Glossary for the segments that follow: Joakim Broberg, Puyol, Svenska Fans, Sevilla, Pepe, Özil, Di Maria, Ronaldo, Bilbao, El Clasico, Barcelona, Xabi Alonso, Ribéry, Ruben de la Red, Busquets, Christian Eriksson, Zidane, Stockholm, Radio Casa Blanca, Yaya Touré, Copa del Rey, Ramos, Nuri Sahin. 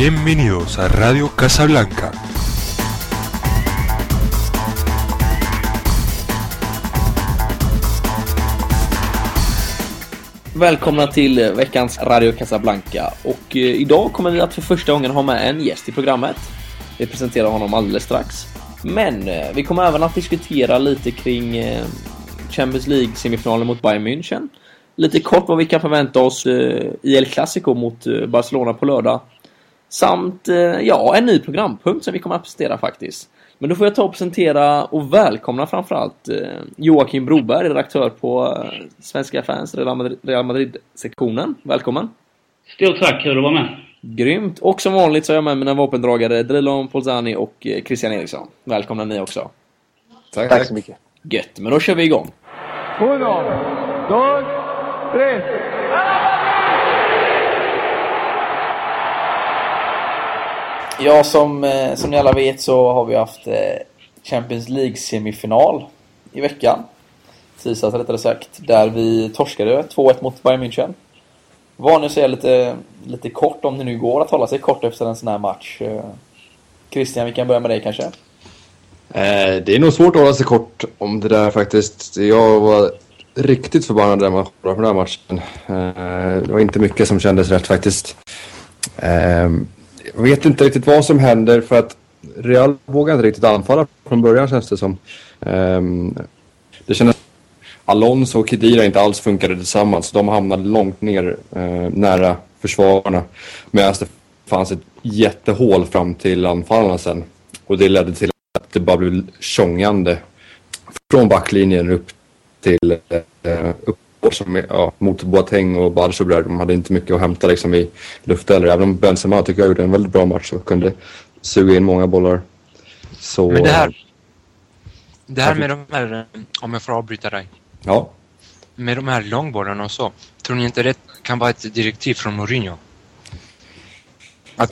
Bienvenidos a Radio Casa Blanca. Välkomna till veckans Radio Casablanca. Och idag kommer vi att för första gången ha med en gäst i programmet. Vi presenterar honom alldeles strax. Men vi kommer även att diskutera lite kring Champions League semifinalen mot Bayern München. Lite kort vad vi kan förvänta oss i El Clasico mot Barcelona på lördag. Samt en ny programpunkt som vi kommer att prestera faktiskt. Men då får jag ta och presentera och välkomna framförallt Joakim Broberg, redaktör på Svenska Fans, Real Madrid-sektionen. Välkommen! Stort tack, kul att vara med! Grymt! Och som vanligt så är jag med mina vapendragare Drilon Polzani och Christian Eriksson. Välkomna ni också! Tack så mycket! Gött, men då kör vi igång! 1, 2, 3! Ja, som ni alla vet så har vi haft Champions League-semifinal i veckan. Tisdags rättare sagt, där vi torskade 2-1 mot Bayern München. Vad nu säger lite kort, om det nu går att hålla sig kort efter en sån här match. Christian, vi kan börja med dig kanske. Det är nog svårt att hålla sig kort om det där faktiskt. Jag var riktigt förbannad när man var på den här matchen. Det var inte mycket som kändes rätt faktiskt. Jag vet inte riktigt vad som händer, för att Real vågar inte riktigt anfalla från början, känns det som. Det kändes Alonso och Khedira inte alls funkade tillsammans. De hamnade långt ner nära försvararna, medan det fanns ett jättehål fram till anfallarna sen. Och det ledde till att det bara blev tjongande från backlinjen upp till mot Boateng och Barcelona. De hade inte mycket att hämta liksom i luft, eller även om Benzema tycker jag gjorde en väldigt bra match och kunde suga in många bollar. Så men det här med de här, om jag får avbryta dig. Ja. Med de här långbollarna och så. Tror ni inte det kan vara ett direktiv från Mourinho? Att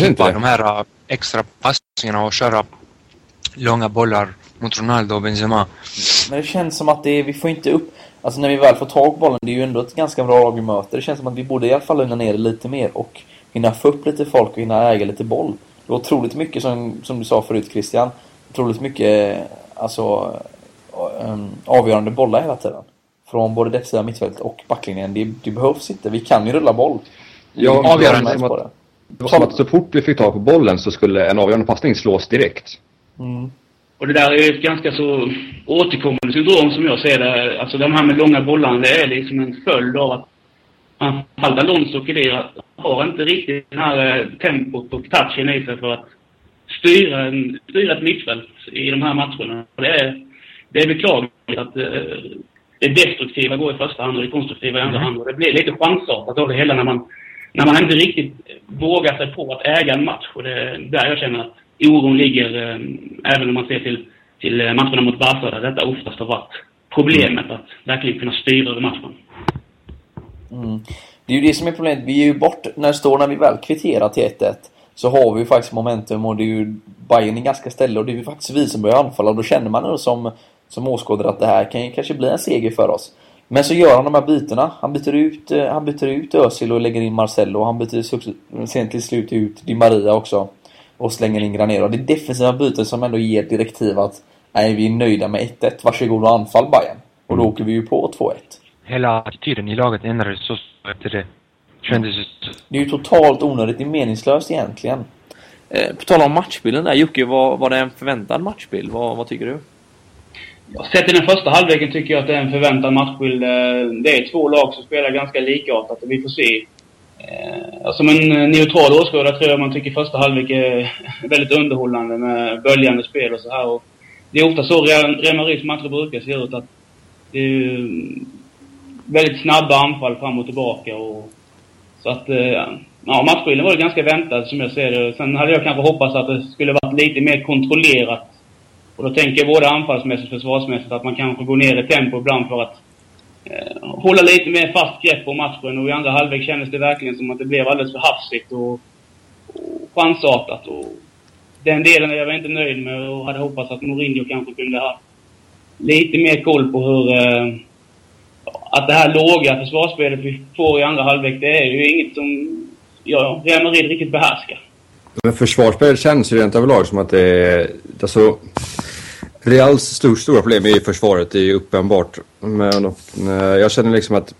skippa de här extra passningarna och köra långa bollar mot Ronaldo och Benzema. Men det känns som att vi får inte upp. Alltså när vi väl får tag på bollen, det är ju ändå ett ganska bra lag vi möter. Det känns som att vi borde i alla fall lugna ner lite mer och hinna få upp lite folk och hinna äga lite boll. Det var otroligt mycket, som du sa förut Christian, otroligt mycket alltså, avgörande bollar hela tiden. Från både defensiva mittfält och backlinjen. Det behövs inte, vi kan ju rulla boll. Ja, avgörande på det. Det var som att så fort vi fick tag på bollen så skulle en avgörande passning slås direkt. Mm. Och det där är ett ganska så återkommande syndrom som jag ser det. Alltså de här med långa bollarna, det är liksom en följd av att Alonso och Khedira har inte riktigt den här tempot och touchen i sig för att styra ett mittfält i de här matcherna. Det är beklagligt att det destruktiva går i första hand och det konstruktiva i andra hand. Och det blir lite chansartat av det hela när man inte riktigt vågar sig på att äga en match. Och det är där jag känner att oron ligger, även om man ser till matcherna mot Barca, där detta oftast har varit problemet, att verkligen kunna styra över matchen. Mm. Det är ju det som är problemet. Vi är ju bort, när vi väl kvitterar till 1-1, så har vi ju faktiskt momentum och det är ju Bayern i ganska ställe och det är ju faktiskt vi som börjar anfalla. Och då känner man ju som åskådare att det här kan ju kanske bli en seger för oss. Men så gör han de här bytena. Han byter ut Özil och lägger in Marcelo, och han byter sen till slut ut Di Maria också. Och slänger in Granero. Det är defensiva byten som ändå ger direktiv att nej, vi är nöjda med 1-1. Varsågod och anfall Bayern. Och då åker vi ju på 2-1. Hela attityden i laget ändrades så efter det. Det är ju totalt onödigt. Det är meningslöst egentligen. På tal om matchbilden där, Jocke, var det en förväntad matchbild? Vad tycker du? Sett i den första halvleken tycker jag att det är en förväntad matchbild. Det är två lag som spelar ganska likartat. Vi får se. Som en neutral åskådare tror jag man tycker första halvlek är väldigt underhållande med böljande spel och så här. Och det är ofta så Real Madrids matcher brukar se ut, att det är väldigt snabba anfall fram och tillbaka. Och så att matchbilden var ganska väntad som jag ser det. Sen hade jag kanske hoppats att det skulle varit lite mer kontrollerat. Och då tänker jag både anfallsmässigt och försvarsmässigt att man kanske går ner i tempo ibland för att hålla lite mer fast grepp på matchen. Och i andra halvlek kändes det verkligen som att det blev alldeles för hafsigt och chansartat, och den delen jag var inte nöjd med och hade hoppats att Mourinho kanske kunde ha lite mer koll på hur att det här låga försvarsspelet vi får i andra halvlek, det är ju inget som ja, Real Madrid riktigt behärskar. Men försvarsspelet känns ju rent överlag som att det är... Alltså, Reals stora problem i försvaret, det är ju uppenbart. Men och, jag känner liksom att,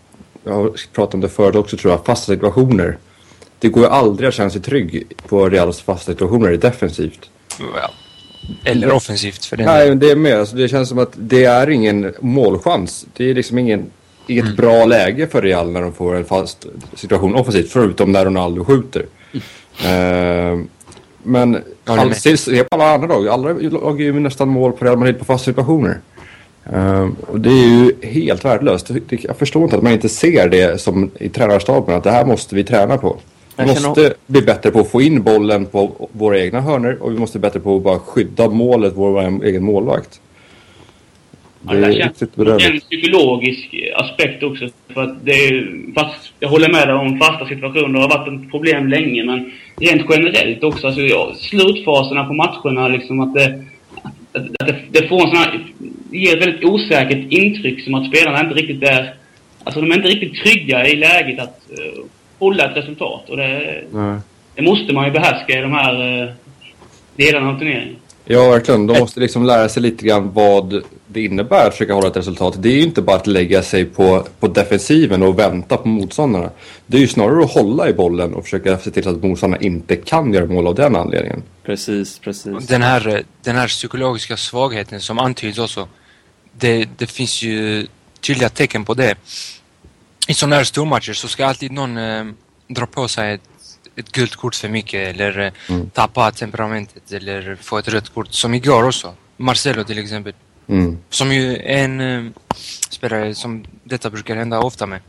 jag har pratat om det förut också tror jag, fasta situationer. Det går ju aldrig att känna sig trygg på Reals fasta situationer defensivt. Well. Eller offensivt för den. Nej, men det är med. Alltså, det känns som att det är ingen målchans. Det är liksom inget bra läge för Real när de får en fast situation offensivt, förutom när Ronaldo skjuter. Men alla andra lag, alla lag är ju nästan mål på Real Madrid på fasta situationer. Och det är ju helt värdelöst. Jag förstår inte att man inte ser det som i tränarstaben, att det här måste vi träna på. Vi måste bli bättre på att få in bollen på våra egna hörnor, och vi måste bli bättre på att bara skydda målet, vår egen målvakt. Det är riktigt bedrövligt. Det är en psykologisk aspekt också, för att det är, fast jag håller med dig om fasta situationer har varit ett problem länge, men rent generellt också, alltså, slutfaserna på matcherna liksom, att det får en sån här, ger ett väldigt osäkert intryck, som att spelarna inte riktigt är, alltså de är inte riktigt trygga i läget att hålla ett resultat, och det måste man ju behärska i de här delarna av turneringen. Ja, verkligen. De måste liksom lära sig lite grann vad det innebär att försöka hålla ett resultat. Det är ju inte bara att lägga sig på defensiven och vänta på motståndarna. Det är ju snarare att hålla i bollen och försöka se till att motståndarna inte kan göra mål av den anledningen. Precis. Den här psykologiska svagheten som antyds också, det finns ju tydliga tecken på det. I sådana här stormatcher så ska alltid någon dra på sig ett gult kort för mycket, eller tappa temperamentet, eller få ett rött kort, som igår också. Marcelo till exempel, som ju är en spelare som detta brukar hända ofta med.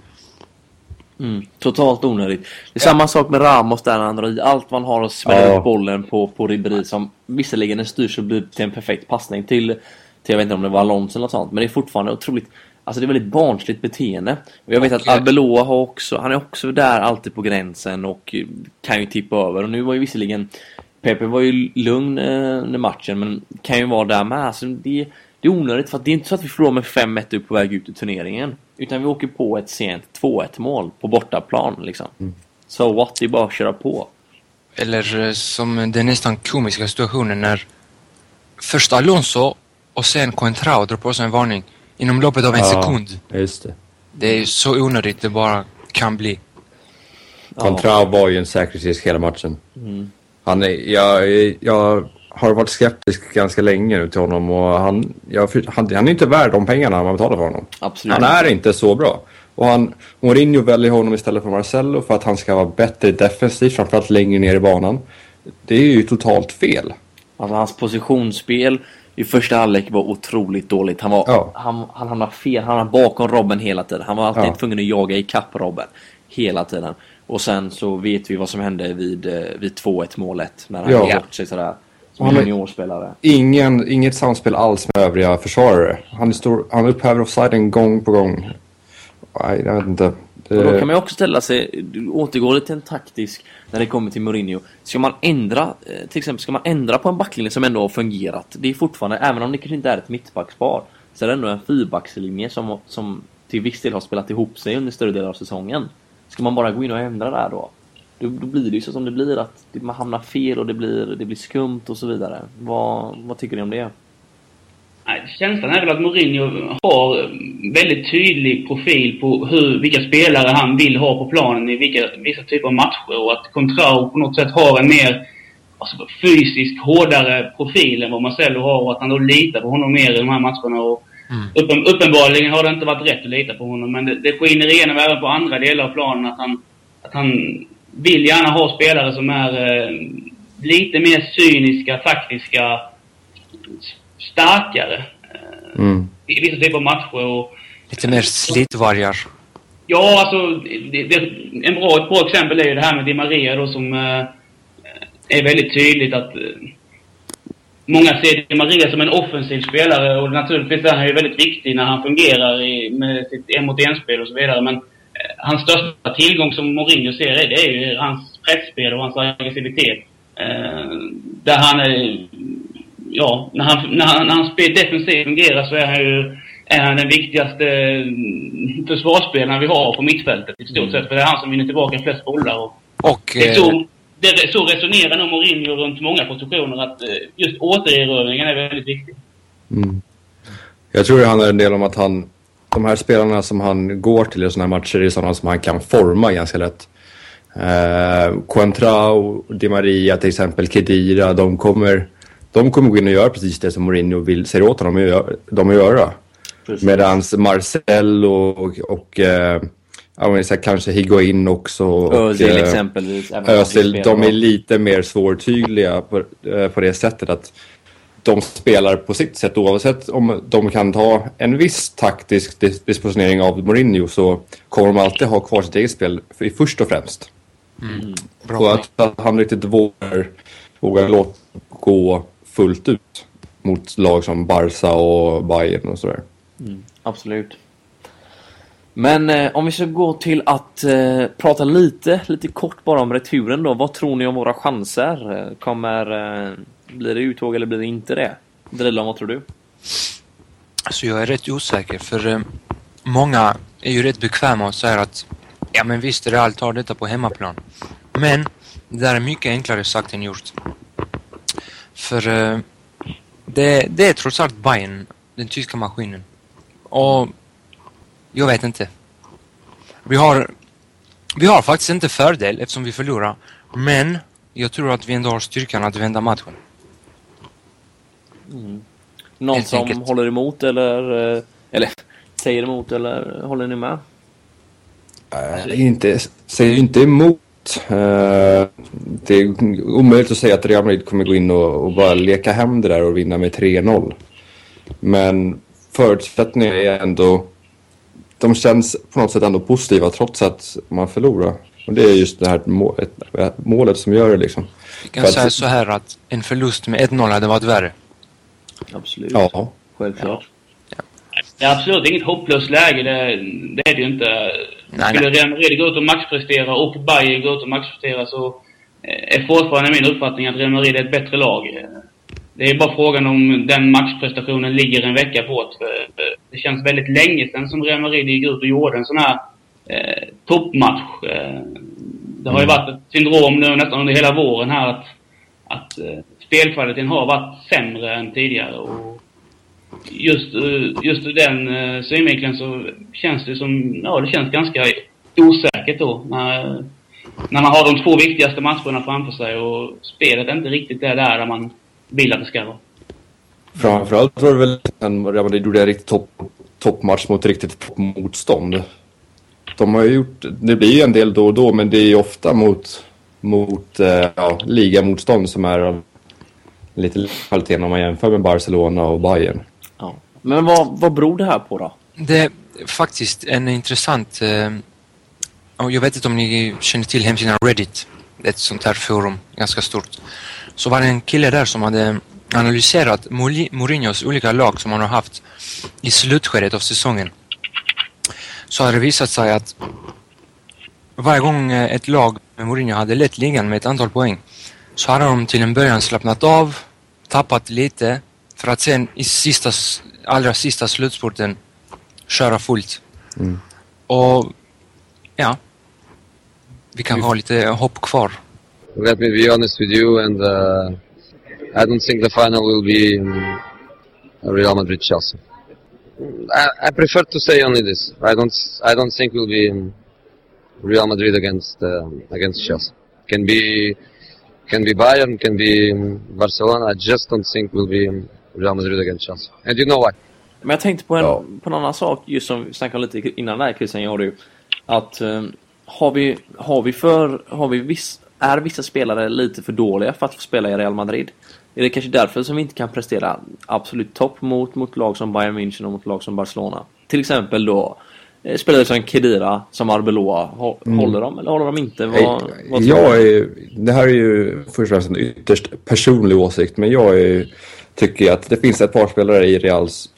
Totalt onödigt. Det är samma sak med Ramos där han drar i allt man har och smäller ut bollen på Ribéry, som visserligen är styrs och blir till en perfekt passning till jag vet inte om det var Alonso eller något sånt, men det är fortfarande otroligt. Alltså det är väldigt barnsligt beteende. Och jag vet att Arbeloa han är också där alltid på gränsen och kan ju tippa över. Och nu var ju visserligen Pepe var ju lugn under matchen, men kan ju vara där med. Alltså det är onödigt, för att det är inte så att vi förlorar med 5-1 på väg ut i turneringen, utan vi åker på ett sent 2-1 mål på bortaplan liksom. Så what, det är bara att köra på. Eller som den nästan komiska situationen när först Alonso och sen Coentrão drar på sig en varning inom loppet av en sekund. Just det. Det är så onödigt det bara kan bli. Coentrão var ju en säkerhetsrisk hela matchen. Jag har varit skeptisk ganska länge nu till honom, och han är inte värd de pengarna man betalar för honom. Absolut. Han är inte så bra. Och Mourinho väljer honom istället för Marcelo för att han ska vara bättre defensivt, framförallt längre ner i banan. Det är ju totalt fel. Alltså hans positionsspel i första halvlek var otroligt dåligt. Han hamnade fel, han var bakom Robben hela tiden. Han var alltid tvungen att jaga i kapp Robben hela tiden. Och sen så vet vi vad som hände vid 2-1 målet när han hjälpt sig sådär som en juniorspelare. Inget samspel alls med övriga försvarare. Han upphäver offsiden gång på gång. Nej, jag vet inte. Och då kan man också ställa sig, återgår det till en taktisk när det kommer till Mourinho. Ska man ändra på en backlinje som ändå har fungerat? Det är fortfarande, även om det kanske inte är ett mittbackspar, så är det ändå en fyrbackslinje som till viss del har spelat ihop sig under större delar av säsongen. Ska man bara gå in och ändra där då blir det ju så som det blir, att man hamnar fel och det blir skumt och så vidare. Vad tycker ni om det? Nej, känslan är väl att Mourinho har väldigt tydlig profil på vilka spelare han vill ha på planen i vissa typer av matcher, och att Coentrão på något sätt har en mer alltså, fysisk, hårdare profil än vad Marcelo har, och att han då litar på honom mer i de här matcherna. Och uppenbarligen har det inte varit rätt att lita på honom, men det skiner igenom även på andra delar av planen att han vill gärna ha spelare som är lite mer cyniska, taktiska, starkare i vissa typer av matcher, och lite mer slitvargar. Ja, alltså ett bra exempel är ju det här med Di Maria då, som är väldigt tydligt att många ser Di Maria som en offensiv spelare, och naturligtvis är han ju väldigt viktig när han fungerar med sitt en-mot-en-spel och så vidare, men hans största tillgång som Mourinho ser det är ju hans pressspel och hans aggressivitet, där han är när han spelar defensivt fungerar, så är han den viktigaste försvarsspelaren vi har på mittfältet i stort sett, för det är han som vinner tillbaka flest bollar och Och så resonerar nog Mourinho runt många positioner, att just återerövningen är väldigt viktig. Mm. Jag tror det handlar en del om att han, de här spelarna som han går till i sådana här matcher är sådana som han kan forma ganska lätt. Coentrão, Di Maria till exempel, Khedira, de kommer gå in och göra precis det som Mourinho vill, säger åt honom att göra. Medan Marcelo och kanske Higuain också och Özil exempelvis. Özil, de är lite mer svårtydliga på det sättet att de spelar på sitt sätt, oavsett om de kan ta en viss taktisk dispositionering av Mourinho, så kommer de alltid ha kvar sitt eget spel först och främst. Mm. Så att han riktigt vågar låta gå fullt ut mot lag som Barca och Bayern och sådär. Mm, absolut. Men om vi ska gå till att prata lite kort bara om returen då. Vad tror ni om våra chanser? Blir det uttåg eller blir det inte det? Drilon, vad tror du? Alltså jag är rätt osäker, för många är ju rätt bekväma och säger att ja men visst, Real tar detta på hemmaplan. Men det är mycket enklare sagt än gjort. För det är trots allt Bayern, den tyska maskinen. Och jag vet inte. Vi har faktiskt inte fördel eftersom vi förlorar. Men jag tror att vi ändå har styrkan att vända matchen. Mm. Någon som håller emot eller säger emot, eller håller ni med? Säger inte emot. Det är omöjligt att säga att Real Madrid kommer gå in och bara leka hem det där och vinna med 3-0. Men förutsättningarna är ändå, de känns på något sätt ändå positiva trots att man förlorar. Och det är just det här målet som gör det liksom. Jag kan säga så här att en förlust med 1-0 hade varit värre. Absolut, ja. Självklart. Ja. Det är absolut inget hopplöst läge, det är det ju inte. Skulle Real Madrid gå ut och maxprestera och Bayern gå ut och maxprestera, så är fortfarande min uppfattning att Real Madrid är ett bättre lag. Det är bara frågan om den matchprestationen ligger en vecka bort. Det känns väldigt länge sedan som Real Madrid gick ut och gjorde en sån här toppmatch. Det har ju varit ett syndrom nu nästan under hela våren här att spelkvaliteten har varit sämre än tidigare, och just den synvinkeln så känns det som, ja, det känns ganska osäkert då när man har de två viktigaste matcherna framför sig och spelet inte riktigt är där man vill att det ska vara. Framförallt var det väl det gjorde en riktigt toppmatch mot riktigt toppmotstånd. De har ju gjort, det blir ju en del då och då, men det är ju ofta mot ligamotstånd som är lite kvaliteten om man jämför med Barcelona och Bayern. Ja. Men vad beror det här på då? Det är faktiskt en intressant... jag vet inte om ni känner till hemsidan Reddit. Ett sånt här forum, ganska stort. Så var det en kille där som hade analyserat Mourinhos olika lag som han har haft i slutskedet av säsongen. Så har det visat sig att varje gång ett lag med Mourinho hade lett ligan med ett antal poäng, så hade de till en början slappnat av, tappat lite, för att sen i allra sista slutspurten köra fullt. Mm. Och ja, vi kan ha lite hopp kvar. Let me be honest with you, and I don't think the final will be Real Madrid-Chelsea. I prefer to say only this. I don't think we'll be Real Madrid against Chelsea. Can be Bayern, can be Barcelona. I just don't think we'll be Real Madrid against Chelsea. And you know why? Men jag tänkte på en annan sak just som vi snackade lite innan där, Christian, jag du, att är vissa spelare lite för dåliga för att få spela i Real Madrid? Är det kanske därför som vi inte kan prestera absolut topp mot lag som Bayern München och mot lag som Barcelona? Till exempel då spelare som Khedira, som Arbeloa, håller de eller håller de inte? Det här är ju först och främst en ytterst personlig åsikt, men tycker att det finns ett par spelare i Reals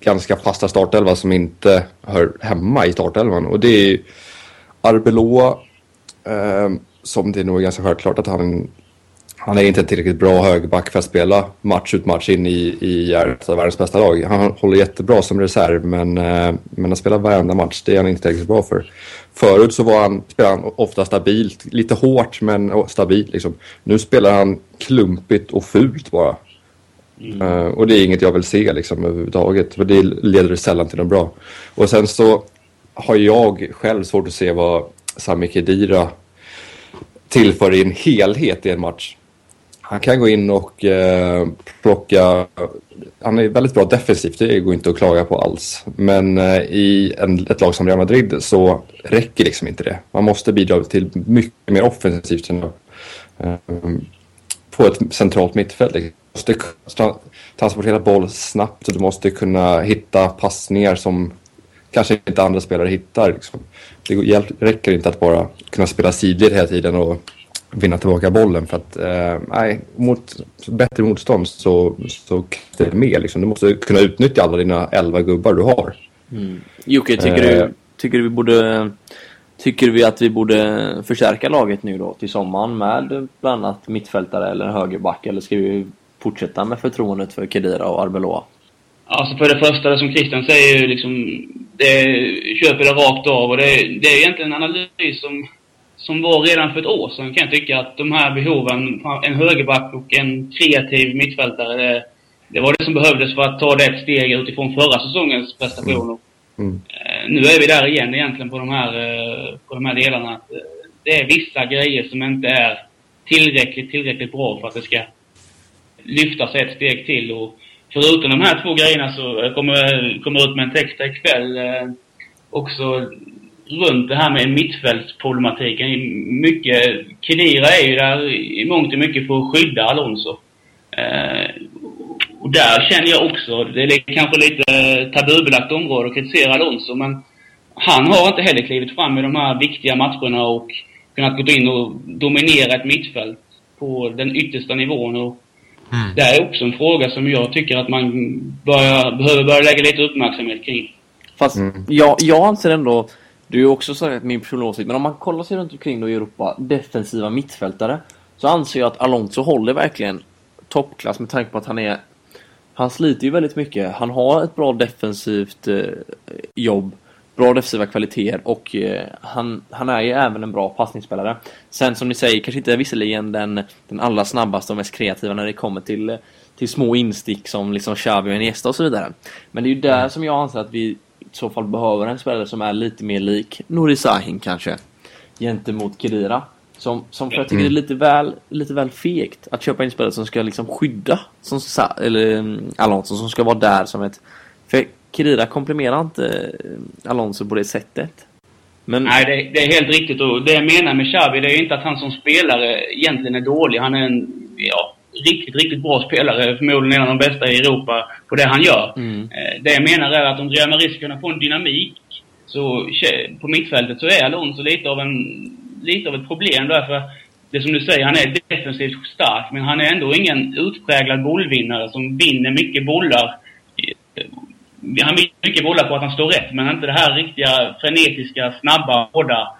ganska fasta startelva som inte hör hemma i startelvan, och det är ju Arbeloa, som det är nog ganska självklart att han Han är inte en tillräckligt bra högerback för att spela match ut match in i världens bästa lag. Han håller jättebra som reserv, men att spela varenda match, det är han inte tillräckligt bra för. Förut så spelade han ofta stabilt, lite hårt men stabilt liksom. Nu spelar han klumpigt och fult bara. Mm. Och det är inget jag vill se liksom överhuvudtaget, för det leder sällan till något bra. Och sen så har jag själv svårt att se vad Sami Khedira tillför i en helhet i en match. Han kan gå in och plocka... Han är väldigt bra defensivt, det går inte att klaga på alls. Men i ett lag som Real Madrid så räcker liksom inte det. Man måste bidra till mycket mer offensivt än på ett centralt mittfält. Du måste transportera boll snabbt och du måste kunna hitta passningar som kanske inte andra spelare hittar. Liksom. Det räcker inte att bara kunna spela sidled hela tiden och vinna tillbaka bollen, för att mot bättre motstånd så kräver det mer liksom. Du måste kunna utnyttja alla dina 11 gubbar du har. Mm. Jocke, tycker vi att vi borde förstärka laget nu då till sommaren med bland annat mittfältare eller högerback, eller ska vi fortsätta med förtroendet för Khedira och Arbeloa? Alltså för det första, det som Christian säger liksom, det köper det rakt av, och det är egentligen en analys som var redan för ett år sedan. Kan jag tycka att de här behoven, en högerback och en kreativ mittfältare, det var det som behövdes för att ta det ett steg utifrån förra säsongens prestationer. Mm. Nu är vi där igen egentligen på de här delarna. Det är vissa grejer som inte är tillräckligt bra för att det ska lyfta sig ett steg till. Och förutom de här två grejerna så kommer ut med en text ikväll också runt det här med mittfältsproblematiken. Mycket Khedira är ju där i mångt och mycket för att skydda Alonso. Och där känner jag också, det är kanske lite tabubelagt område att kritisera Alonso, men han har inte heller klivit fram i de här viktiga matcherna och kunnat gå in och dominera ett mittfält på den yttersta nivån. Och det är också en fråga som jag tycker att man behöver börja lägga lite uppmärksamhet kring. Fast jag anser ändå, det är ju också så min personliga åsikt, men om man kollar sig runt omkring då i Europa, defensiva mittfältare, så anser jag att Alonso håller verkligen toppklass med tanke på att han sliter ju väldigt mycket. Han har ett bra defensivt jobb, bra defensiva kvaliteter, och han är ju även en bra passningsspelare. Sen som ni säger, kanske inte visserligen den allra snabbaste och mest kreativa när det kommer till små instick som liksom Xavi och Iniesta och så vidare. Men det är ju där som jag anser att vi i så fall behöver en spelare som är lite mer lik Nuri Sahin kanske gentemot Khedira, som för jag tycker det är lite väl fegt att köpa in spelare som ska liksom skydda Alonso, som ska vara där som ett, för Khedira komplementerar inte Alonso på det sättet. Men nej, det är helt riktigt, och det jag menar med Xavi, det är ju inte att han som spelare egentligen är dålig. Han är en riktigt bra spelare, förmodligen en av de bästa i Europa på det han gör. Det jag menar är att om Real Madrid ska kunna få en dynamik så på mittfältet, så är Alonso lite av ett problem, därför det som du säger, han är defensivt stark, men han är ändå ingen utpräglad bollvinnare som vinner mycket bollar. Han vinner mycket bollar på att han står rätt, men inte det här riktiga frenetiska, snabba, hårda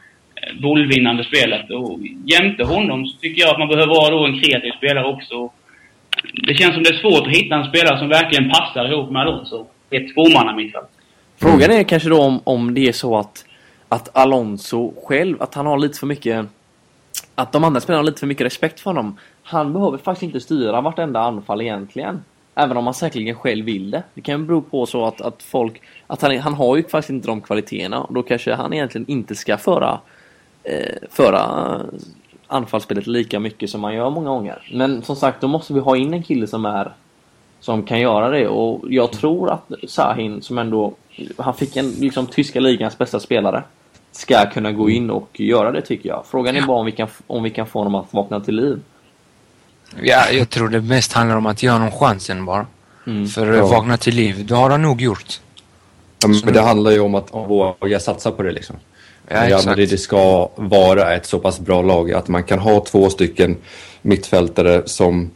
bollvinnande spelet. Och jämte honom så tycker jag att man behöver vara då en kreativ spelare också. Det känns som det är svårt att hitta en spelare som verkligen passar ihop med Alonso. Ett tvåmanna mittfält. Frågan är kanske då om det är så att Alonso själv, att han har lite för mycket, att de andra spelarna har lite för mycket respekt för honom. Han behöver faktiskt inte styra vartenda anfall egentligen, även om han säkerligen själv vill det. Det kan bero på så att folk, att han har ju faktiskt inte de kvaliteterna, och då kanske han egentligen inte ska föra anfallsspelet lika mycket som man gör många gånger. Men som sagt, då måste vi ha in en kille som kan göra det, och jag tror att Sahin, som ändå han fick en liksom tyska ligans bästa spelare, ska kunna gå in och göra det, tycker jag. Frågan är bara om vi kan få honom att vakna till liv. Ja, jag tror det mest handlar om att ge honom chansen bara. För att vakna till liv, det har han nog gjort. Ja, men det handlar ju om att våga satsa på det liksom. Ja, det ska vara ett så pass bra lag att man kan ha två stycken mittfältare som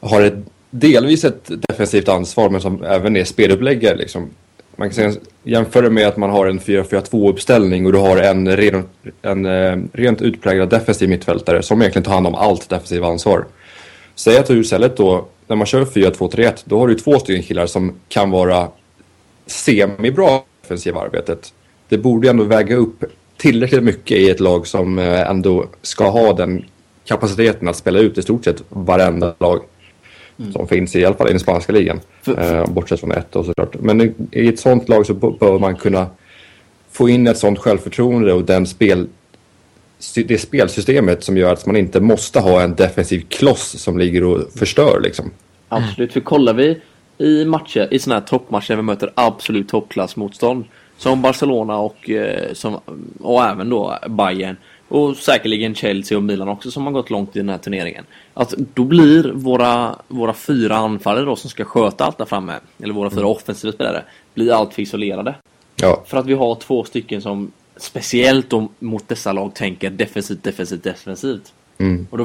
har delvis ett defensivt ansvar, men som även är speluppläggare liksom. Man kan jämföra med att man har en 4-4-2-uppställning och du har en rent utpräglad defensiv mittfältare som egentligen tar hand om allt defensiva ansvar. Säg att du istället då, när man kör 4-2-3-1, då har du två stycken killar som kan vara semibra i offensiva arbetet. Det borde ändå väga upp tillräckligt mycket i ett lag som ändå ska ha den kapaciteten att spela ut i stort sett varenda lag som finns, i alla fall i den spanska ligan, bortsett från ett och såklart. Men i ett sånt lag så bör man kunna få in ett sånt självförtroende och det spelsystemet som gör att man inte måste ha en defensiv kloss som ligger och förstör liksom. Absolut, för kollar vi i matcher, i såna här toppmatcher, vi möter absolut toppklassmotstånd som Barcelona och även då Bayern och säkerligen Chelsea och Milan också, som har gått långt i den här turneringen. Att då blir våra fyra anfallare då, som ska sköta allt där framme, eller våra fyra offensiva spelare, blir allt för isolerade. Ja. För att vi har två stycken som speciellt mot dessa lag tänker defensivt. Mm. Och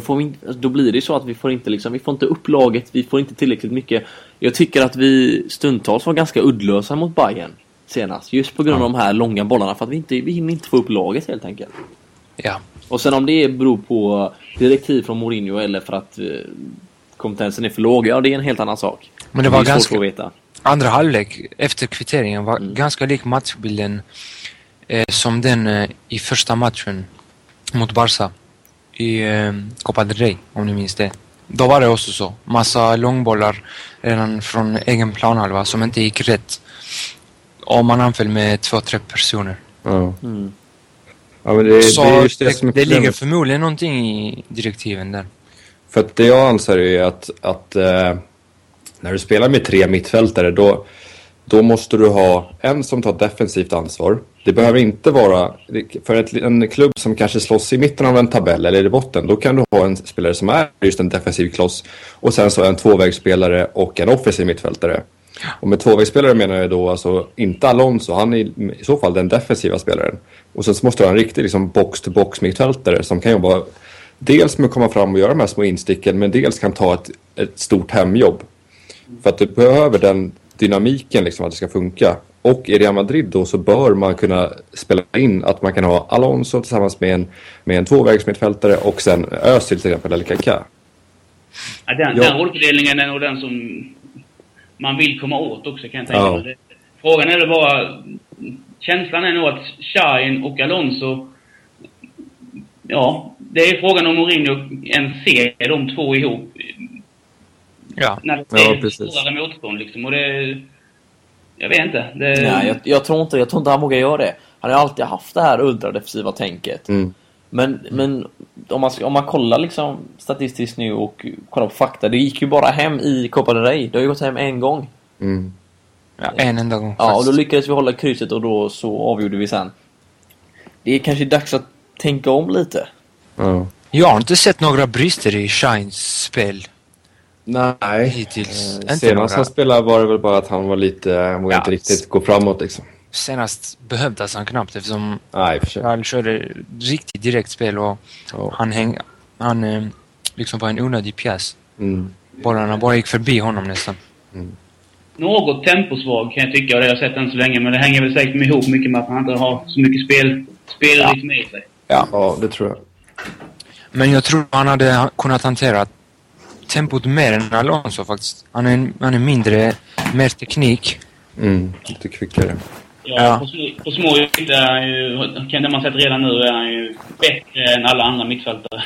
då blir det så att vi får inte upp laget, vi får inte tillräckligt mycket. Jag tycker att vi stundtals var ganska uddlösa mot Bayern senast, just på grund av de här långa bollarna, för att vi hinner inte få upp laget helt enkelt. Ja. Och sen om det beror på direktiv från Mourinho eller för att kompetensen är för låg, ja, det är en helt annan sak. Men det var ganska svårt att veta. Andra halvlek efter kvitteringen var ganska lik matchbilden som den i första matchen mot Barca i Copa del Rey, om ni minns det. Då var det också så, massa långbollar redan från egen planhalva som inte gick rätt, om man anföll med 2-3 personer. Ja, men det ligger förmodligen någonting i direktiven där. För att det jag anser är att när du spelar med tre mittfältare, då måste du ha en som tar defensivt ansvar. Det behöver inte vara för en klubb som kanske slåss i mitten av en tabell eller i botten. Då kan du ha en spelare som är just en defensiv kloss, och sen så en tvåvägsspelare och en offensiv mittfältare. Och med tvåvägsspelare menar jag då alltså inte Alonso, han är i så fall den defensiva spelaren. Och sen så måste du ha en riktig liksom box-to-box mittfältare som kan jobba dels med att komma fram och göra de här små insticken, men dels kan ta ett stort hemjobb. För att du behöver den dynamiken liksom, att det ska funka. Och i Real Madrid då så bör man kunna spela in att man kan ha Alonso tillsammans med en tvåvägsmittfältare och sen Özil till exempel, eller Kaká. Ja, den rollfördelningen är nog den som man vill komma åt också, kan jag tänka mig. Frågan är bara, känslan är nog att Sahin och Alonso, ja, det är frågan om Mourinho ens ser de två ihop. Ja, när det är stora motstånd liksom, och det, jag vet inte. Det... Nej, jag tror inte han vågar göra det. Han har alltid haft det här ultradefensiva tänket. Men om man kollar liksom statistiskt nu och kollar på fakta, det gick ju bara hem i Copa del Rey. Det har ju gått hem en gång. Ja, en enda gång. Ja, och då lyckades vi hålla krysset och då så avgjorde vi sen. Det är kanske dags att tänka om lite. Jag har inte sett några brister i Shines spel. Nej, hittills. Senast han spelade var det väl bara att han var lite, han vågade inte riktigt gå framåt liksom. Senast behövdes han knappt, eftersom han körde riktigt direkt spel och han liksom var en onödig pjäs. Bollarna bara gick förbi honom nästan. Något temposvag kan jag tycka, och det har jag sett än så länge, men det hänger väl säkert med ihop mycket med att han inte har så mycket spel liksom i sig. Ja, det tror jag. Men jag tror han hade kunnat hantera tempot mer än Alonso faktiskt. Han är mindre, mer teknik. Lite kvickare. Ja. På små ytor kan man sett redan nu är han ju bättre än alla andra mittfältare.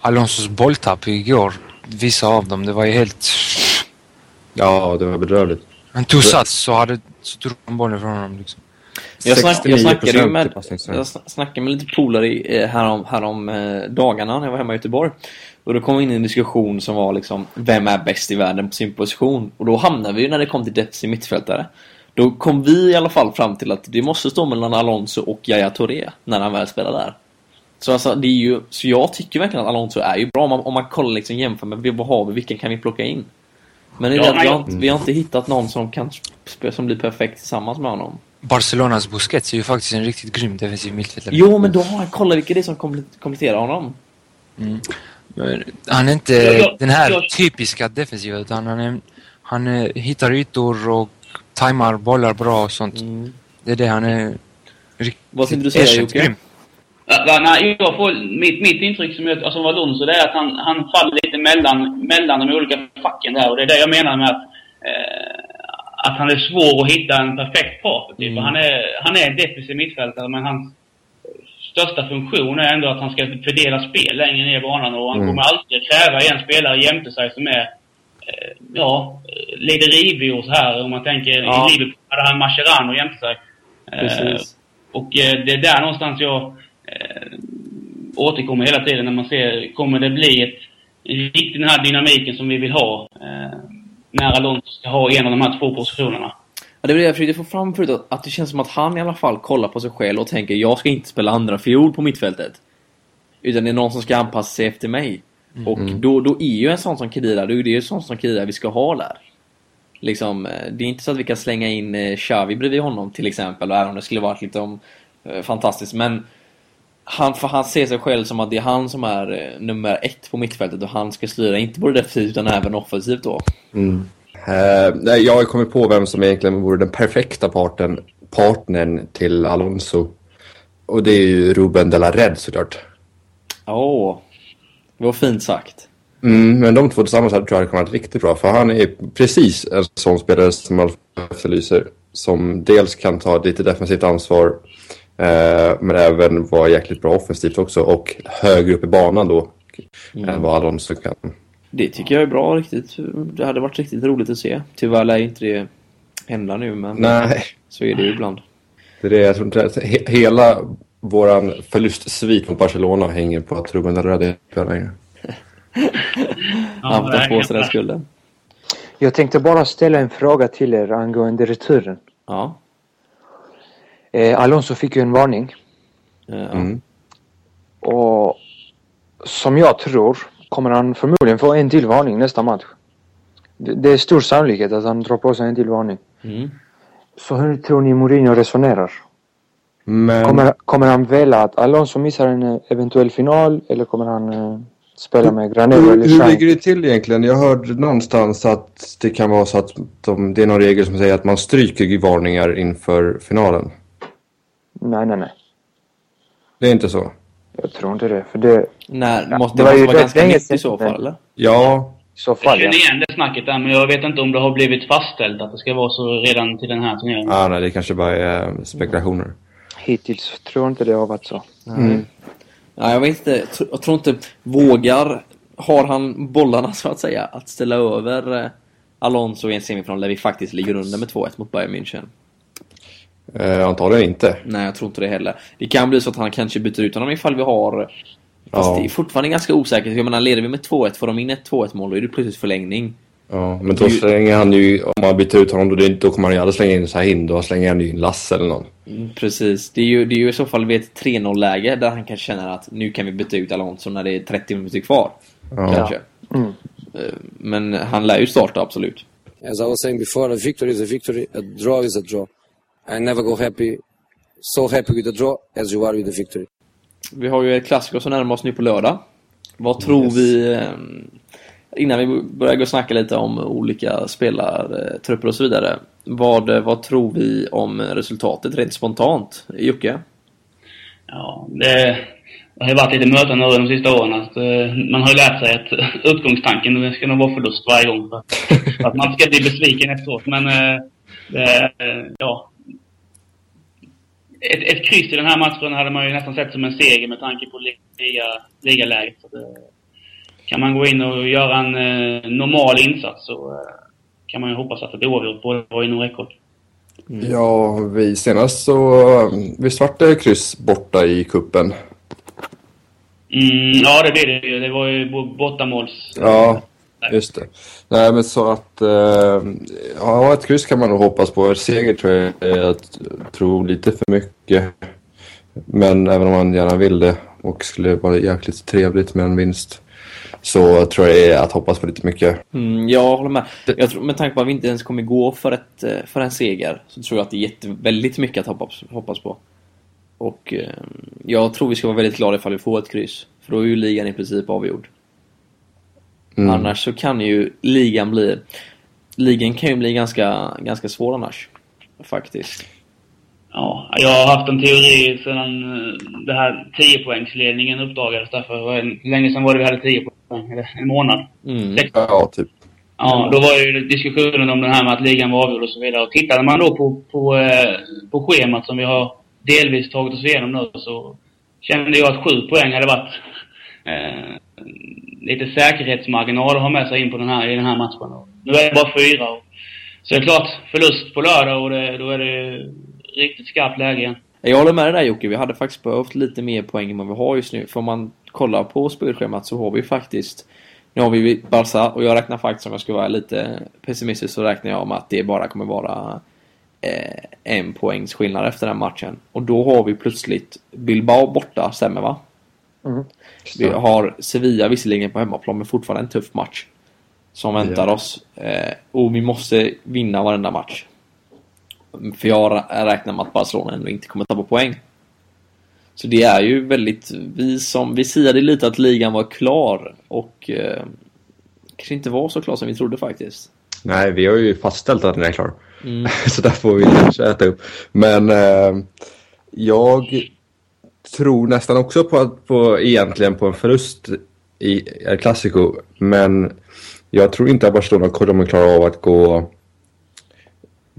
Alonsos bolltapp igår, vissa av dem, det var ju helt... Ja, det var bedrövligt. Han tog sats så drog han bollen från honom liksom. Jag snackade med lite polare här om dagarna när jag var hemma i Göteborg. Och då kom vi in i en diskussion som var liksom, vem är bäst i världen på sin position? Och då hamnade vi ju, när det kom till defensiv mittfältare, då kom vi i alla fall fram till att det måste stå mellan Alonso och Yaya Touré när han väl spelar där. Så, alltså, det är ju, så jag tycker verkligen att Alonso är ju bra. Om man kollar liksom, jämför med vad har vi, vilken kan vi plocka in? Men vi har inte hittat någon som blir perfekt tillsammans med honom. Barcelonas Busquets är ju faktiskt en riktigt grym defensiv mittfältare. Jo, men då har han kollat vilka det är som kompletterar honom. Men han är inte den här typiska defensiva, utan han hittar ytor och tajmar bollar bra och sånt. Det är det han är riktigt. Vad skulle du säga, Jocke? Mitt intryck som jag, alltså, var Alonso, det är att han faller lite mellan de olika facken där. Och det är det jag menar med att han är svår att hitta en perfekt partner. Typ. Mm. Han är en defensiv mittfältare, men hans största funktion är ändå att han ska fördela spel längre ner i banan. Och han kommer alltid kräva en spelare jämte sig som är lite rivig och så här. Om man tänker i livet hade han Mascherano jämte sig. Och det är där någonstans jag återkommer hela tiden när man ser, kommer det bli riktigt den här dynamiken som vi vill ha när Alonso ska ha en av de här två positionerna. Ja, det är det jag försökte få fram förut, att det känns som att han i alla fall kollar på sig själv och tänker, jag ska inte spela andra fjol på mittfältet, utan det är någon som ska anpassa sig efter mig. Mm. Och då är ju en sån som Khedira, det är ju en sån som Khedira vi ska ha där. Liksom, det är inte så att vi kan slänga in Xavi bredvid honom till exempel, även om det skulle varit liksom fantastiskt. Men han ser sig själv som att det är han som är nummer ett på mittfältet, och han ska styra inte både defensivt utan även offensivt då. Mm. Jag har kommit på vem som egentligen vore den perfekta partnern till Alonso, och det är ju Ruben de la Red såklart. Det var fint sagt. Men de två tillsammans hade, tror jag, kommit riktigt bra. För han är precis en sån spelare som man efterlyser, som dels kan ta lite defensivt ansvar, men även vara jäkligt bra offensivt också, och högre upp i banan då än vad Alonso kan. Det tycker jag är bra, riktigt. Det hade varit riktigt roligt att se. Tyvärr lär inte det hända nu, men så är det ju ibland. Det är, jag tror inte, hela våran förlustsvit mot Barcelona hänger på att Ruben de la Red är längre. På sig den skulden. Jag tänkte bara ställa en fråga till er angående returen. Ja. Alonso fick ju en varning. Och som jag tror kommer han förmodligen få en till varning nästa match. Det är stor sannolikhet att han drar på sig en till varning. Så hur tror ni Mourinho resonerar? Men... Kommer han välja att Alonso missar en eventuell final, eller kommer han spela med Granero eller Shine? Hur ligger det till egentligen? Jag hörde någonstans att det kan vara så att det är någon regel som säger att man stryker varningar inför finalen. Nej. Det är inte så. Jag tror inte det, för det... Nej, måste det vara ganska nytt i så fall, eller? Ja. I så fall, ja. Jag känner igen det snacket där, men jag vet inte om det har blivit fastställt att det ska vara så redan till den här turneringen. Nej, det kanske bara är spekulationer. Hittills tror jag inte det har varit så. Nej, jag vet inte. Jag tror inte vågar. Har han bollarna, så att säga, att ställa över Alonso i en semifinal där vi faktiskt ligger under med 2-1 mot Bayern München? Antagligen inte. Nej, jag tror inte det heller. Det kan bli så att han kanske byter ut honom ifall vi har... Fast det är fortfarande ganska osäkert. Jag menar, leder vi med 2-1, får de in ett 2-1-mål, då är det plötsligt förlängning. Ja, men då slänger han ju... Om man byter ut honom, då kommer han ju aldrig slänga in Sahin. Då slänger han ju in Lasse eller någon. Precis. Det är ju i så fall vid ett 3-0-läge där han kanske känner att nu kan vi byta ut Alonso när det är 30 minuter kvar. Ja. Kanske. Men han lär ju starta, absolut. As I was saying before, a victory is a victory, a draw is a draw. I never go so happy with the draw as you are with the victory. Vi har ju ett klassiker som närmar oss nu på lördag. Vad tror vi, innan vi börjar gå och snacka lite om olika spelartrupper och så vidare, vad tror vi om resultatet rent spontant, Jocke? Ja, det har ju varit lite möten nu de sista åren. Att man har ju lärt sig att utgångstanken ska nog vara förlust varje gång, för att man ska bli besviken efteråt. Men Ett kryss i den här matchen hade man ju nästan sett som en seger med tanke på ligaläget. Kan man gå in och göra en normal insats, så kan man ju hoppas att det blir oavgjort både och inom rekord. Ja, vi senast vi svarte kryss borta i kuppen. Ja, det blev det ju. Det var ju bortamåls... Ja. Just det. Nej, men så att ett kryss kan man nog hoppas på. Seger tror jag är att tro lite för mycket. Men även om man gärna vill det och skulle vara jäkligt trevligt med en vinst, så tror jag är att hoppas på lite mycket. Jag håller med. Jag tror, med tanke på att vi inte ens kommer gå för en seger, så tror jag att det är väldigt mycket att hoppas på. Och jag tror vi ska vara väldigt glada ifall vi får ett kryss, för då är ju ligan i princip avgjord. Annars så kan ju ligan kan ju bli ganska svår annars, faktiskt. Ja, jag har haft en teori sedan det här 10-poängsledningen uppdagades, därför länge sedan var det vi hade 10 en månad. Mm. Ja, typ. Ja, då var ju diskussionen om det här med att ligan var avgjord och så vidare. Och tittade man då på schemat som vi har delvis tagit oss igenom nu, så kände jag att 7 poäng hade varit lite säkerhetsmarginal att ha med sig in på i den här matchen. Nu är det bara 4. Så det är klart förlust på lördag, och då är det riktigt skarpt läge igen. Jag håller med dig där, Jocke. Vi hade faktiskt behövt lite mer poäng än vad vi har just nu. För om man kollar på spelschemat så har vi faktiskt... Nu har vi Barca, och jag räknar faktiskt, om jag ska vara lite pessimistisk, så räknar jag om att det bara kommer vara en poängs skillnad efter den matchen. Och då har vi plötsligt Bilbao borta, stämmer va? Mm. Vi har Sevilla visserligen på hemmaplan, men fortfarande en tuff match som väntar oss. Och vi måste vinna varenda match. För jag räknar med att Barcelona ändå inte kommer ta på poäng. Så det är ju väldigt... Vi siade lite att ligan var klar, och kanske inte var så klar som vi trodde faktiskt. Nej, vi har ju fastställt att den är klar. Mm. Så där får vi kanske äta upp. Men jag tror nästan också på en förlust i El Clasico. Men jag tror inte att Barcelona kommer klara av att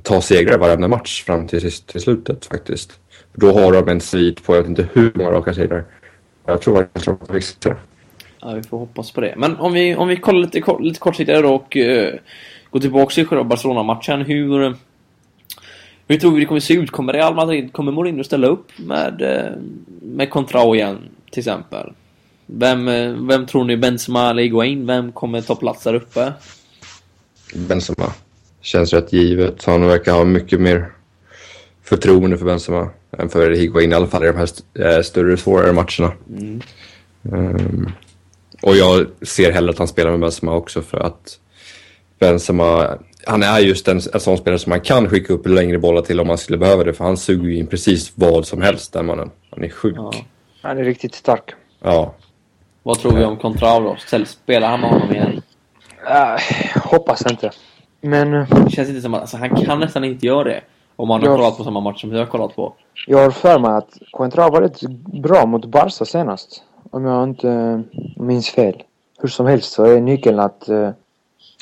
ta segrar varenda match fram till slutet faktiskt. Då har de en svit på, jag vet inte hur många raka segrar. Jag tror att de kommer fixa. Ja, vi får hoppas på det. Men om vi kollar lite kortsiktigt och går tillbaka till själva Barcelona-matchen. Hur tror vi det kommer se ut? Kommer Real Madrid, kommer Mourinho ställa upp med Coentrão igen till exempel? Vem tror ni, Benzema eller Higuain? Vem kommer ta plats där uppe? Benzema. Känns rätt givet. Han verkar ha mycket mer förtroende för Benzema än för Higuain i alla fall i de här större, svårare matcherna. Mm. Och jag ser hellre att han spelar med Benzema också, för att Benzema, han är just en sån spelare som man kan skicka upp längre bollar till om man skulle behöva det, för han suger in precis vad som helst där mannen. Han är sjuk. Ja. Han är riktigt stark. Ja. Vad tror vi om Coentrão då? Spelar han med honom igen? Hoppas inte. Men det känns inte som att han kan nästan inte göra det. Om man har kollat på samma match som jag har kollat på. Jag har för mig att Coentrão var rätt bra mot Barca senast, om jag inte minns fel. Hur som helst så är nyckeln att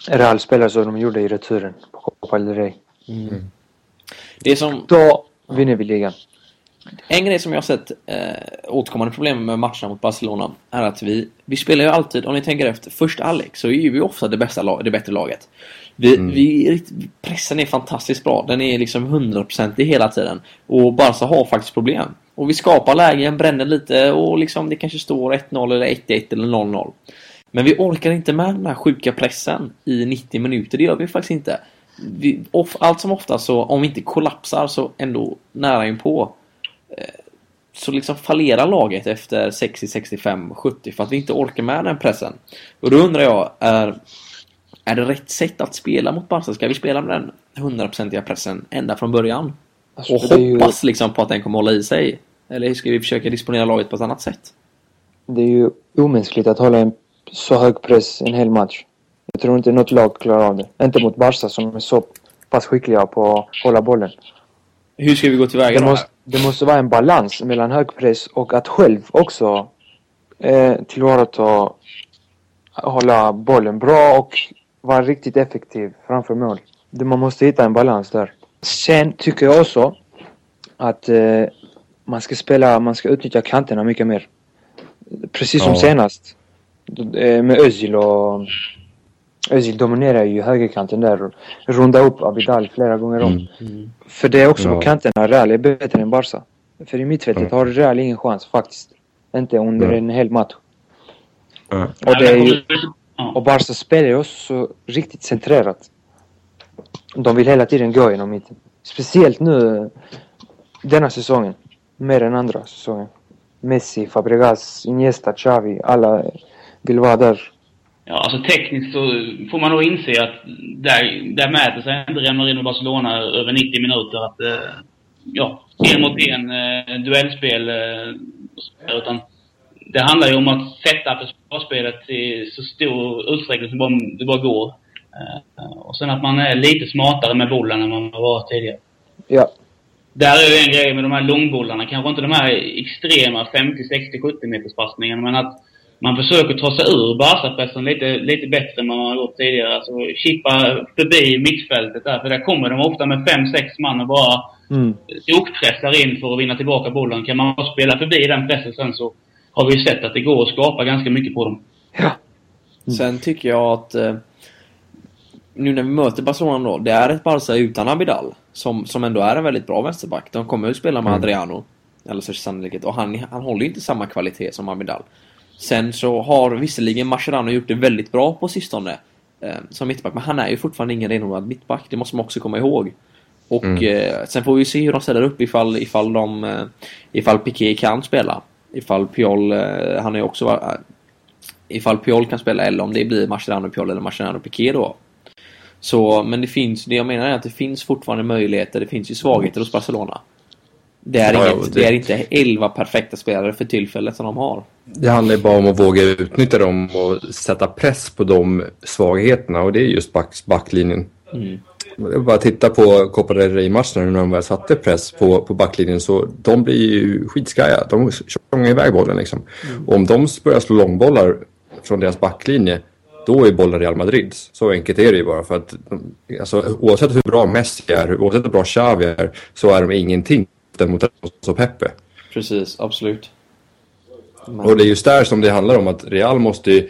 Real spelar som de gjorde i returen på Copa del Rey. Mm. Det är som... Då vinner vi ligan. En grej som jag har sett återkommande problem med matcherna mot Barcelona är att vi spelar ju alltid, om ni tänker efter, först Alex, så är ju vi ofta det bättre laget. Pressen är fantastiskt bra. Den är liksom 100% i hela tiden. Och Barca har faktiskt problem. Och vi skapar lägen, bränner lite, och liksom det kanske står 1-0 eller 1-1 eller 0-0. Men vi orkar inte med den här sjuka pressen i 90 minuter. Det gör vi faktiskt inte. Allt som ofta, så om vi inte kollapsar så ändå nära in på. Så liksom fallerar laget efter 60, 65, 70 för att vi inte orkar med den pressen. Och då undrar jag, är det rätt sätt att spela mot Barca? Ska vi spela med den 100%iga pressen ända från början? Alltså, och hoppas liksom på att den kommer hålla i sig? Eller ska vi försöka disponera laget på ett annat sätt? Det är ju omänskligt att hålla en så hög press en hel match. Jag tror inte något lag klarar av det. Inte mot Barca som är så pass skickliga på att hålla bollen. Hur ska vi gå tillväga då? Det måste vara en balans mellan hög press och att själv också tillvarata, hålla bollen bra och vara riktigt effektiv framför mål. Man måste hitta en balans där. Sen tycker jag också att man ska utnyttja kanterna mycket mer. Precis som senast. Med Özil, och Özil dominerar ju högerkanten där och rundar upp Abidal flera gånger om. Mm. För det är också på kanterna Real är bättre än Barca. För i mittfältet har Real ingen chans faktiskt. Inte under en hel match. Mm. Och Barca spelar ju också riktigt centrerat. De vill hela tiden gå genom mitten. Speciellt nu denna säsongen. Mer än andra säsongen. Messi, Fabregas, Iniesta, Xavi. Alla vill vara där. Ja, alltså tekniskt så får man nog inse att där mäter sig inte Real Madrid och Barcelona över 90 minuter. Att, en mot en duellspel. Utan det handlar ju om att sätta försvarsspelet i så stor utsträckning som det bara går. Och sen att man är lite smartare med bollarna än man var tidigare. Ja. Där är ju en grej med de här långbollarna. Kanske inte de här extrema 50, 60, 70 meters passningarna. Men att man försöker ta sig ur Barca-pressen lite bättre än man har gjort tidigare. Alltså chippa förbi mittfältet där, för där kommer de ofta med 5-6 man och bara pressar in för att vinna tillbaka bollen. Kan man spela förbi den pressen sen, så har vi sett att det går att skapa ganska mycket på dem. Ja. Sen tycker jag att nu när vi möter Barcelona då, det är ett Barca utan Abidal som ändå är en väldigt bra vänsterback. De kommer ju spela med Adriano eller så sannolikt, och han håller inte samma kvalitet som Abidal. Sen så har visserligen Mascherano gjort det väldigt bra på sistone som mittback, men han är ju fortfarande ingen renodlad mittback. Det måste man också komma ihåg. Och sen får vi se hur de ställer upp ifall Piqué kan spela, ifall Puyol han är också ifall Puyol kan spela, eller om det blir Mascherano Puyol eller Mascherano Piqué då. Så men det jag menar är att det finns fortfarande möjligheter. Det finns ju svagheter hos Barcelona. Det är inte 11 perfekta spelare för tillfället som de har. Det handlar bara om att våga utnyttja dem och sätta press på de svagheterna, och det är just backlinjen. Bara titta på Copa del Rey-matchen när de väl satte press på backlinjen, så de blir ju skitskaja. De kör iväg bollen liksom. Och om de börjar slå långbollar från deras backlinje, då är bollen Real Madrid. Så enkelt är det ju bara, för att alltså, oavsett hur bra Messi är, oavsett hur bra Xavi är, så är de ingenting mot Ramos och Pepe. Precis, absolut. Och det är just där som det handlar om att Real måste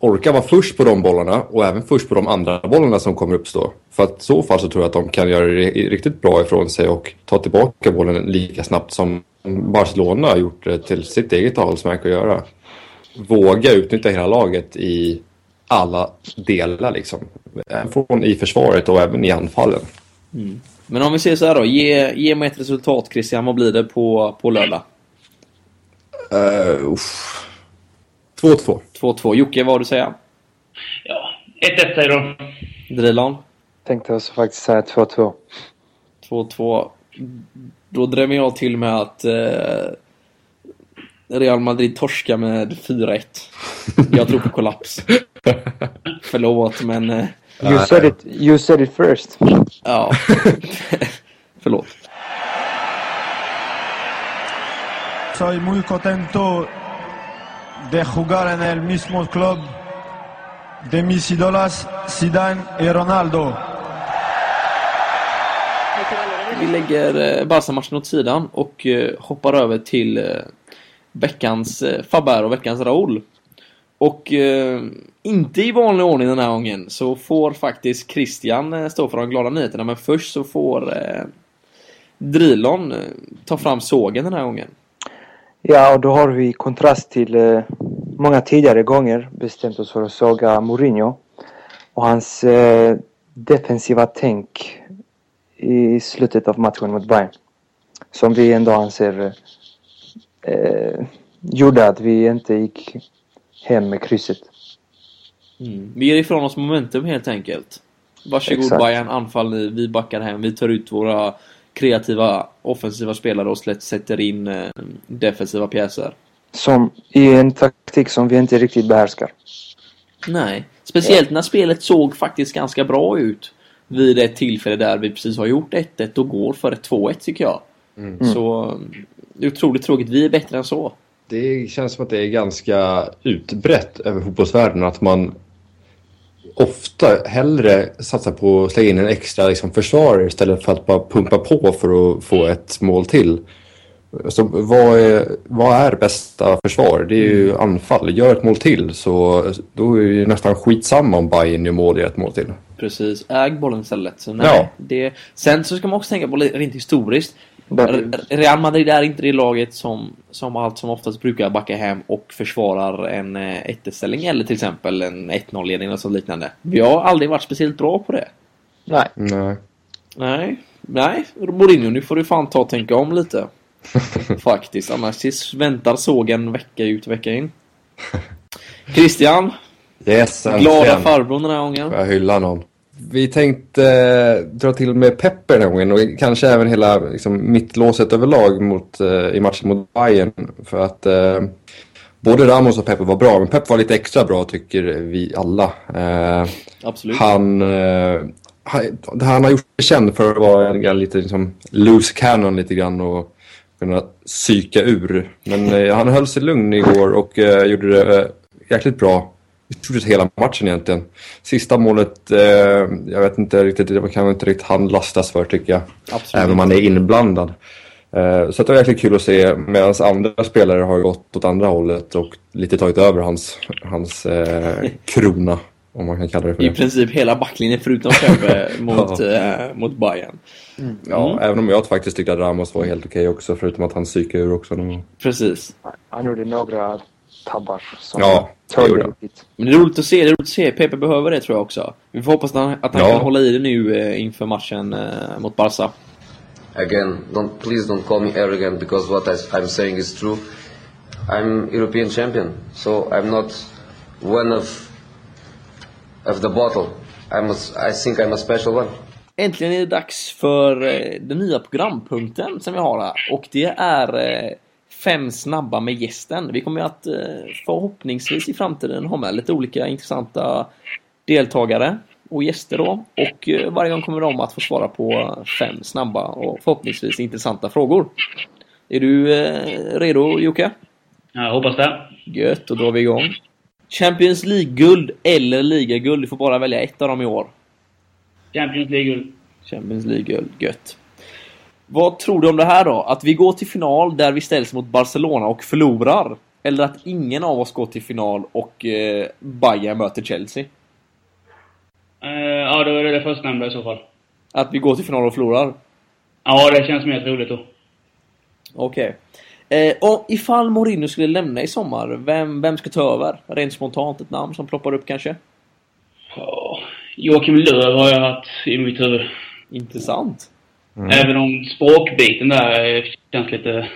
orka vara först på de bollarna, och även först på de andra bollarna som kommer uppstå. För att i så fall så tror jag att de kan göra det riktigt bra ifrån sig och ta tillbaka bollen lika snabbt som Barcelona har gjort det till sitt eget avsmärk att göra. Våga utnyttja hela laget i alla delar liksom. Från i försvaret och även i anfallen. Men om vi ser så här då, ge mig ett resultat, Christian. Vad blir det på lördag? 2-2. 2-2. Jocke, vad har du att säga? Ja, 1-1 säger de. Drilon? Tänkte jag faktiskt säga 2-2. 2-2. Då drämmer jag till med att Real Madrid torskar med 4-1. Jag tror på kollaps. Förlåt, men... You said it first. Ja. Förlåt. Soy muy contento de jugar en el mismo club de mis ídolos Zidane y Ronaldo. Vi lägger Barca-matchen åt sidan och hoppar över till veckans Faber och veckans Raoul. Och inte i vanlig ordning den här gången, så får faktiskt Christian stå för de glada nyheterna. Men först så får Drilon ta fram sågen den här gången. Ja, och då har vi i kontrast till många tidigare gånger bestämt oss för att såga Mourinho. Och hans defensiva tänk i slutet av matchen mot Bayern. Som vi ändå anser gjorde att vi inte gick hem med krysset. Vi ger ifrån oss momentum helt enkelt. Varsågod. Exakt. Bayern, anfall ni. Vi backar hem, vi tar ut våra kreativa offensiva spelare och sätter in defensiva pjäser. Som i en taktik som vi inte riktigt behärskar. Nej, speciellt när spelet såg faktiskt ganska bra ut vid ett tillfälle där vi precis har gjort 1-1 och går för 2-1 tycker jag. Så det är otroligt tråkigt, vi är bättre än så. Det känns som att det är ganska utbrett över fotbollsvärlden att man ofta hellre satsar på att lägga in en extra liksom, försvarare istället för att bara pumpa på för att få ett mål till. Så vad är bästa försvar? Det är ju anfall. Gör ett mål till, så då är ju nästan skitsamma om Bayern gör mål i ett mål till. Precis, äg bollen istället. Så nej, ja. Sen så ska man också tänka på rent historiskt. Real Madrid är inte det laget som allt som oftast brukar backa hem och försvarar en 1-ställning eller till exempel en 1-0-ledning eller så liknande. Vi har aldrig varit speciellt bra på det. Nej. Mourinho, nu får du fan ta och tänka om lite. Faktiskt, annars väntar sågen vecka ut vecka in. Christian, glada farbror den här gången. Jag hyllar någon. Vi tänkte dra till med Pepe den här gången, och kanske även hela liksom, mittlåset överlag i matchen mot Bayern. För att både Ramos och Pepe var bra, men Pepe var lite extra bra tycker vi alla. Absolut. Han har gjort sig känd för att vara en lite liksom, loose cannon lite grann, och kunna psyka ur. Men han höll sig lugn igår och gjorde det jäkligt bra. Jag trodde hela matchen egentligen. Sista målet, jag vet inte riktigt, det kan inte riktigt han lastas för, tycker jag. Absolut. Även om man är inblandad. Så det var jäkligt kul att se, medan andra spelare har gått åt andra hållet och lite tagit över hans krona, om man kan kalla det för det. I princip hela backlinjen förutom Pepe mot Bayern. Mm. Ja, även om jag faktiskt tyckte att Ramos var helt okej också, förutom att han psykar ur också. Precis. Han gjorde några tabbar som... Ja, det gjorde han. Men det är roligt att se, Pepe behöver det, tror jag också. Vi får hoppas att han kan hålla i det nu inför matchen mot Barca. Again, please don't call me arrogant, because what I'm saying is true. I'm European champion, so I'm not one of the bottle. I think I'm a special one. Äntligen är det dags för den nya programpunkten som vi har här, och det är 5 snabba med gästen. Vi kommer att förhoppningsvis i framtiden ha med lite olika intressanta deltagare och gäster då, och varje gång kommer de att få svara på 5 snabba och förhoppningsvis intressanta frågor. Är du redo, Jocke? Jag hoppas det. Gött, då drar vi igång. Champions League-guld eller ligaguld? Du får bara välja ett av dem i år. Champions League-guld. Champions League-guld, gött. Vad tror du om det här då? Att vi går till final där vi ställs mot Barcelona och förlorar, eller att ingen av oss går till final och Bayern möter Chelsea? Ja, då är det förstnämnda i så fall. Att vi går till final och förlorar? Ja, det känns mer roligt då. Okej. Och ifall Mourinho skulle lämna i sommar, vem ska ta över? Rent spontant ett namn som ploppar upp kanske? Ja, Joakim Löw har jag haft i mitt huvud. Intressant. Mm. Även om språkbiten där känns lite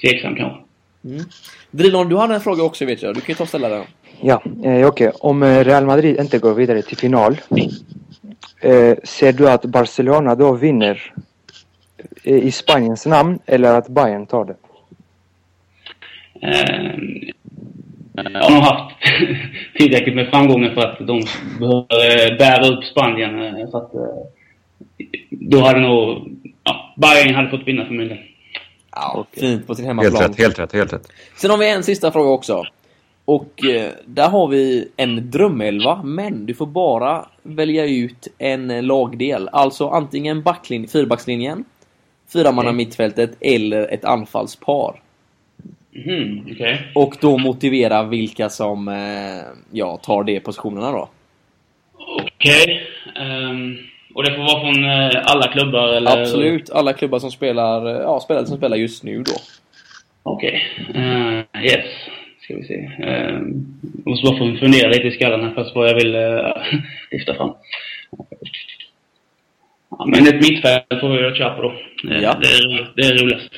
tveksam kanske. Mm. Drilon, du hade en fråga också, vet jag. Du kan ju ta och ställa den. Ja, okej. Om Real Madrid inte går vidare till final, ser du att Barcelona då vinner i Spaniens namn, eller att Bayern tar det? Jag har haft tillräckligt med framgångar för att de behöver bära upp Spanien, så att då hade nog Bayern hade fått vinna för mig. Ja, fint på sin hemmaplan. Helt rätt. Sen har vi en sista fråga också. Och där har vi en drömelva, men du får bara välja ut en lagdel. Alltså antingen fyrbackslinjen, 4-manna mittfältet eller ett anfallspar. Okay. Och då motivera vilka som tar de positionerna då. Okej. Och det får vara från alla klubbar eller? Absolut, alla klubbar som spelar just nu då. Okej. Yes. Ska vi se. Jag måste bara få fundera lite i skallen här först vad jag vill lyfta fram. Ja, men ett mittfält får vi göra köpa då. Ja. Det är roligast.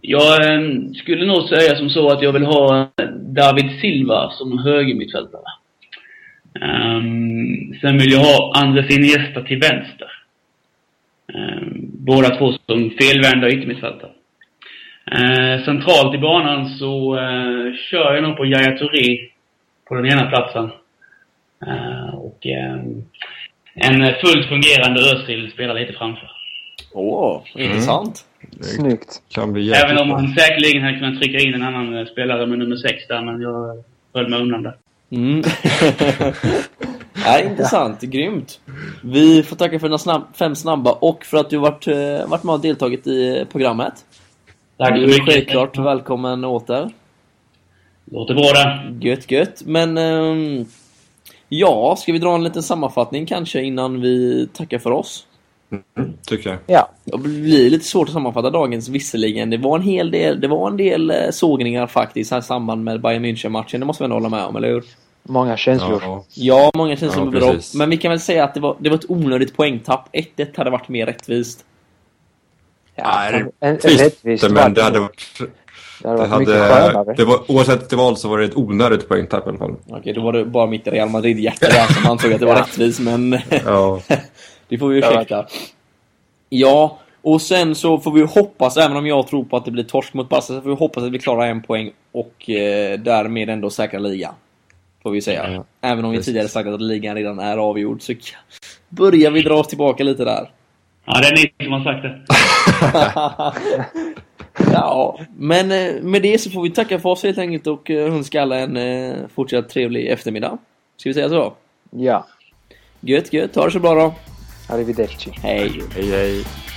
Jag skulle nog säga som så att jag vill ha David Silva som höger mittfältare. Sen vill jag ha Andres Iniesta till vänster. Båda två som felvända yttermittfältare. Centralt i banan så kör jag nog på Yaya Touré på den ena platsen. En fullt fungerande Özil spelar lite framför. Åh, intressant. Snyggt. Även om han säkerligen hade kunnat trycka in en annan spelare med nummer 6 där, men jag höll mig undan där. Mm. Ja, intressant, grymt. Vi får tacka för dina 5 snabba och för att du varit med och deltagit i programmet. Tack. Du är självklart välkommen åter. Låter bra det. Gött. Men ska vi dra en liten sammanfattning kanske innan vi tackar för oss? Tycker jag. Ja, det blir lite svårt att sammanfatta dagens, visserligen. Det var en del sågningar faktiskt här i samband med Bayern München-matchen. Det måste vi ändå hålla med om, eller hur? Många känslor. Ja, många känslor. Ja, men vi kan väl säga att det var ett onödigt poängtapp. 1-1 hade varit mer rättvist. Ja, rättvist, men det hade varit... Oavsett val så var det ett onödigt poängtapp i alla fall. Okej, då var det bara mitt Real Madrid-hjärta där som ansåg att det var rättvist, men... Ja. Det får vi ursäkta. Ja, och sen så får vi hoppas, även om jag tror på att det blir torsk mot Barca, så får vi hoppas att vi klarar en poäng och därmed ändå säkra ligan, får vi säga. Ja. Även om vi tidigare sagt att ligan redan är avgjord, så börjar vi dra oss tillbaka lite där. Ja, det är ni som har sagt det. Ja, men med det så får vi tacka för oss helt enkelt och önska alla en fortsatt trevlig eftermiddag. Ska vi säga så? Ja. Gött, gött. Ha det så bra då. Arrivederci. Hej. Hej, hej.